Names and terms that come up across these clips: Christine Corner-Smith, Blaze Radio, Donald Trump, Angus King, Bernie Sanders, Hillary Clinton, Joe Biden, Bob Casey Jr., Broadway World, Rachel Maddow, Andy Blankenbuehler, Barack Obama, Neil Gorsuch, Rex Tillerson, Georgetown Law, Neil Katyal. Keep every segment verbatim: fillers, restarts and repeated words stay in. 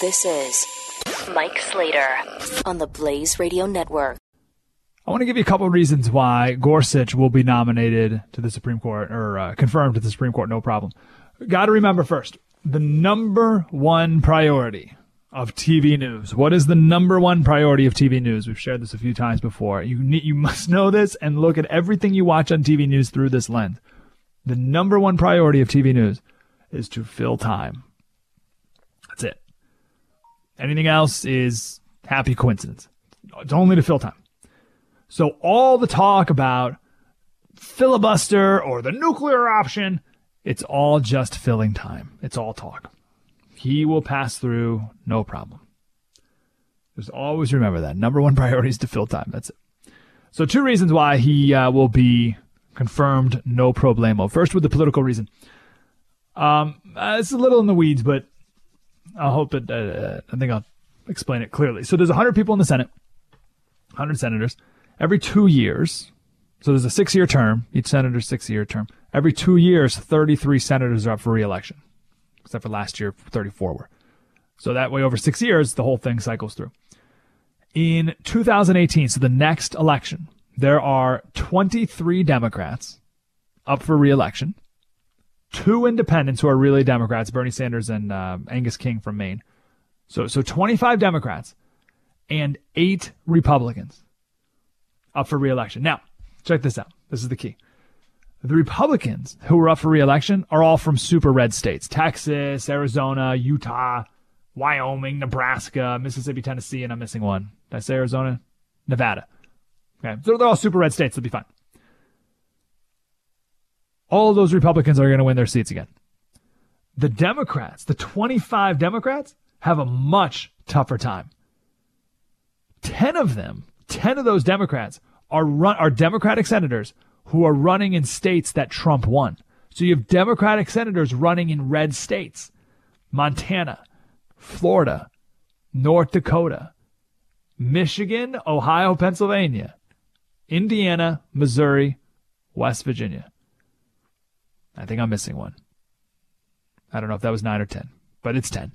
This is Mike Slater on the Blaze Radio Network. I want to give you a couple of reasons why Gorsuch will be nominated to the Supreme Court, or uh, confirmed to the Supreme Court, no problem. Got to remember first, the number one priority of T V news. What is the number one priority of T V news? We've shared this a few times before. You need, you must know this and look at everything you watch on T V news through this lens. The number one priority of T V news is to fill time. That's it. Anything else is happy coincidence. It's only to fill time. So all the talk about filibuster or the nuclear option, it's all just filling time. It's all talk. He will pass through, no problem. Just always remember that. Number one priority is to fill time. That's it. So two reasons why he uh, will be confirmed, no problemo. First, with the political reason. Um, uh, it's a little in the weeds, but I hope it, uh, I think I'll explain it clearly. So there's one hundred people in the Senate, one hundred senators, every two years. So there's a six-year term, each senator's six-year term. Every two years, thirty-three senators are up for re-election, except for last year, thirty-four were. So that way, over six years, the whole thing cycles through. In two thousand eighteen, so the next election, there are twenty-three Democrats up for re-election. Two independents who are really Democrats, Bernie Sanders and uh, Angus King from Maine. So so twenty-five Democrats and eight Republicans up for re-election. Now, check this out. This is the key. The Republicans who are up for re-election are all from super red states. Texas, Arizona, Utah, Wyoming, Nebraska, Mississippi, Tennessee, and I'm missing one. Did I say Arizona? Nevada. Okay, so they're all super red states. They'll be fine. All of those Republicans are going to win their seats again. The Democrats, the twenty-five Democrats, have a much tougher time. ten of them, ten of those Democrats are run, are Democratic senators who are running in states that Trump won. So you have Democratic senators running in red states, Montana, Florida, North Dakota, Michigan, Ohio, Pennsylvania, Indiana, Missouri, West Virginia. I think I'm missing one. I don't know if that was nine or ten, but it's ten.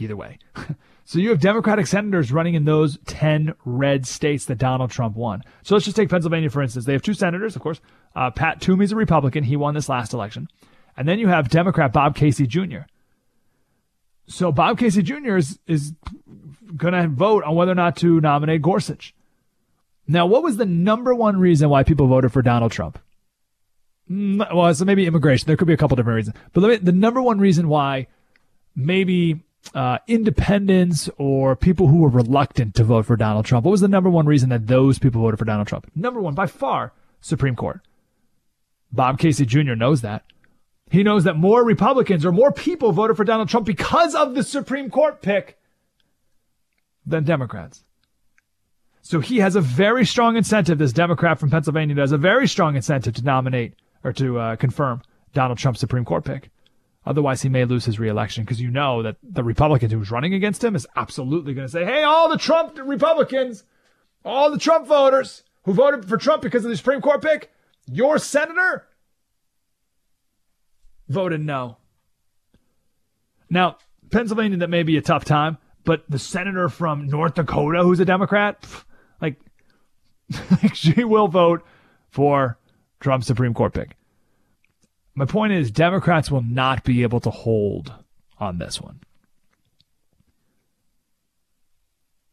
Either way. So you have Democratic senators running in those ten red states that Donald Trump won. So let's just take Pennsylvania, for instance. They have two senators, of course. Uh, Pat Toomey's a Republican. He won this last election. And then you have Democrat Bob Casey Junior So Bob Casey Junior is, is going to vote on whether or not to nominate Gorsuch. Now, what was the number one reason why people voted for Donald Trump? Well, so maybe immigration. There could be a couple different reasons. But let me, the number one reason why maybe uh, independents or people who were reluctant to vote for Donald Trump, what was the number one reason that those people voted for Donald Trump? Number one, by far, Supreme Court. Bob Casey Junior knows that. He knows that more Republicans or more people voted for Donald Trump because of the Supreme Court pick than Democrats. So he has a very strong incentive, this Democrat from Pennsylvania does a very strong incentive to nominate or to uh, confirm Donald Trump's Supreme Court pick. Otherwise, he may lose his reelection because you know that the Republican who's running against him is absolutely going to say, hey, all the Trump Republicans, all the Trump voters who voted for Trump because of the Supreme Court pick, your senator voted no. Now, Pennsylvania, that may be a tough time, but the senator from North Dakota who's a Democrat, pff, like, like she will vote for Trump's Supreme Court pick. My point is Democrats will not be able to hold on this one.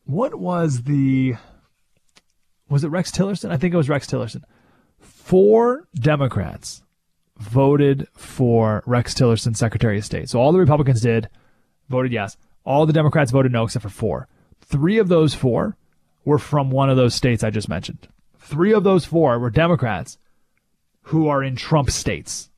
What was the, was it Rex Tillerson? I think it was Rex Tillerson. Four Democrats voted for Rex Tillerson, Secretary of State. So all the Republicans did, voted yes. All the Democrats voted no except for four. Three of those four were from one of those states I just mentioned. Three of those four were Democrats who are in Trump states.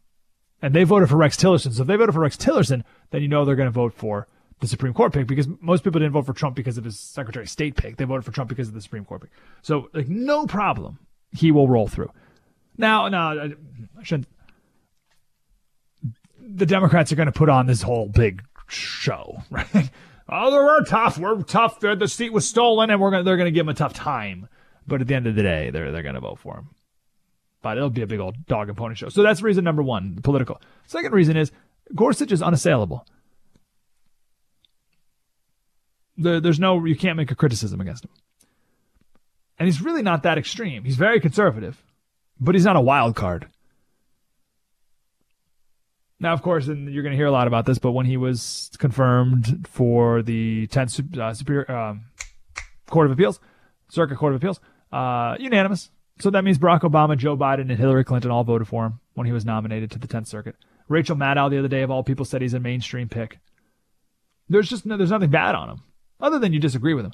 And they voted for Rex Tillerson. So if they voted for Rex Tillerson, then you know they're going to vote for the Supreme Court pick, because most people didn't vote for Trump because of his Secretary of State pick. They voted for Trump because of the Supreme Court pick. So, like, no problem. He will roll through. Now, no, I shouldn't. The Democrats are going to put on this whole big show, right? Oh, we're tough. We're tough. The seat was stolen, and we're gonna, they're going to give him a tough time. But at the end of the day, they're they're going to vote for him. But it'll be a big old dog and pony show. So that's reason number one, political. Second reason is Gorsuch is unassailable. There, there's no, you can't make a criticism against him. And he's really not that extreme. He's very conservative, but he's not a wild card. Now, of course, and you're going to hear a lot about this, but when he was confirmed for the tenth uh, Superior um, Court of Appeals, Circuit Court of Appeals, uh, unanimous. So that means Barack Obama, Joe Biden, and Hillary Clinton all voted for him when he was nominated to the tenth Circuit. Rachel Maddow the other day, of all people, said he's a mainstream pick. There's just no, there's nothing bad on him, other than you disagree with him.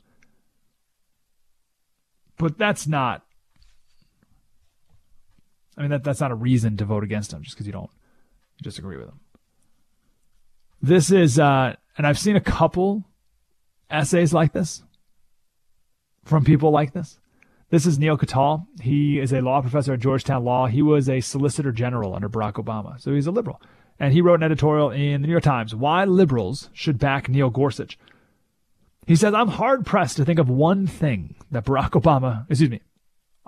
But that's not, I mean, that that's not a reason to vote against him just because you don't disagree with him. This is, uh, and I've seen a couple essays like this from people like this. This is Neil Katyal. He is a law professor at Georgetown Law. He was a solicitor general under Barack Obama, so he's a liberal. And he wrote an editorial in the New York Times, Why Liberals Should Back Neil Gorsuch. He says, I'm hard-pressed to think of one thing that Barack Obama, excuse me,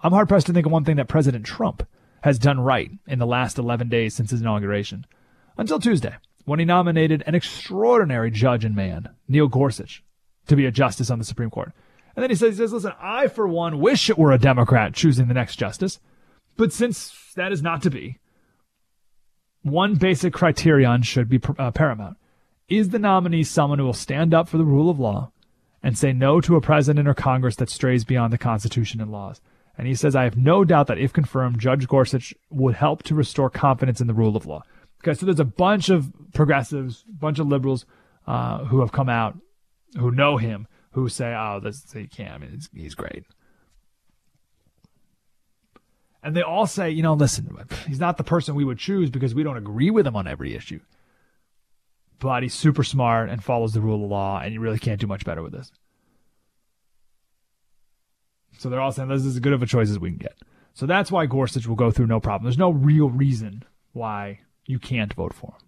I'm hard-pressed to think of one thing that President Trump has done right in the last eleven days since his inauguration, until Tuesday, when he nominated an extraordinary judge and man, Neil Gorsuch, to be a justice on the Supreme Court. And then he says, he says, listen, I, for one, wish it were a Democrat choosing the next justice, but since that is not to be, one basic criterion should be uh, paramount. Is the nominee someone who will stand up for the rule of law and say no to a president or Congress that strays beyond the Constitution and laws? And he says, I have no doubt that if confirmed, Judge Gorsuch would help to restore confidence in the rule of law. Okay, so there's a bunch of progressives, bunch of liberals uh, who have come out, who know him, who say, oh, this, he can't. I mean, he's, he's great. And they all say, you know, listen, he's not the person we would choose because we don't agree with him on every issue. But he's super smart and follows the rule of law, and you really can't do much better with this. So they're all saying this is as good of a choice as we can get. So that's why Gorsuch will go through no problem. There's no real reason why you can't vote for him.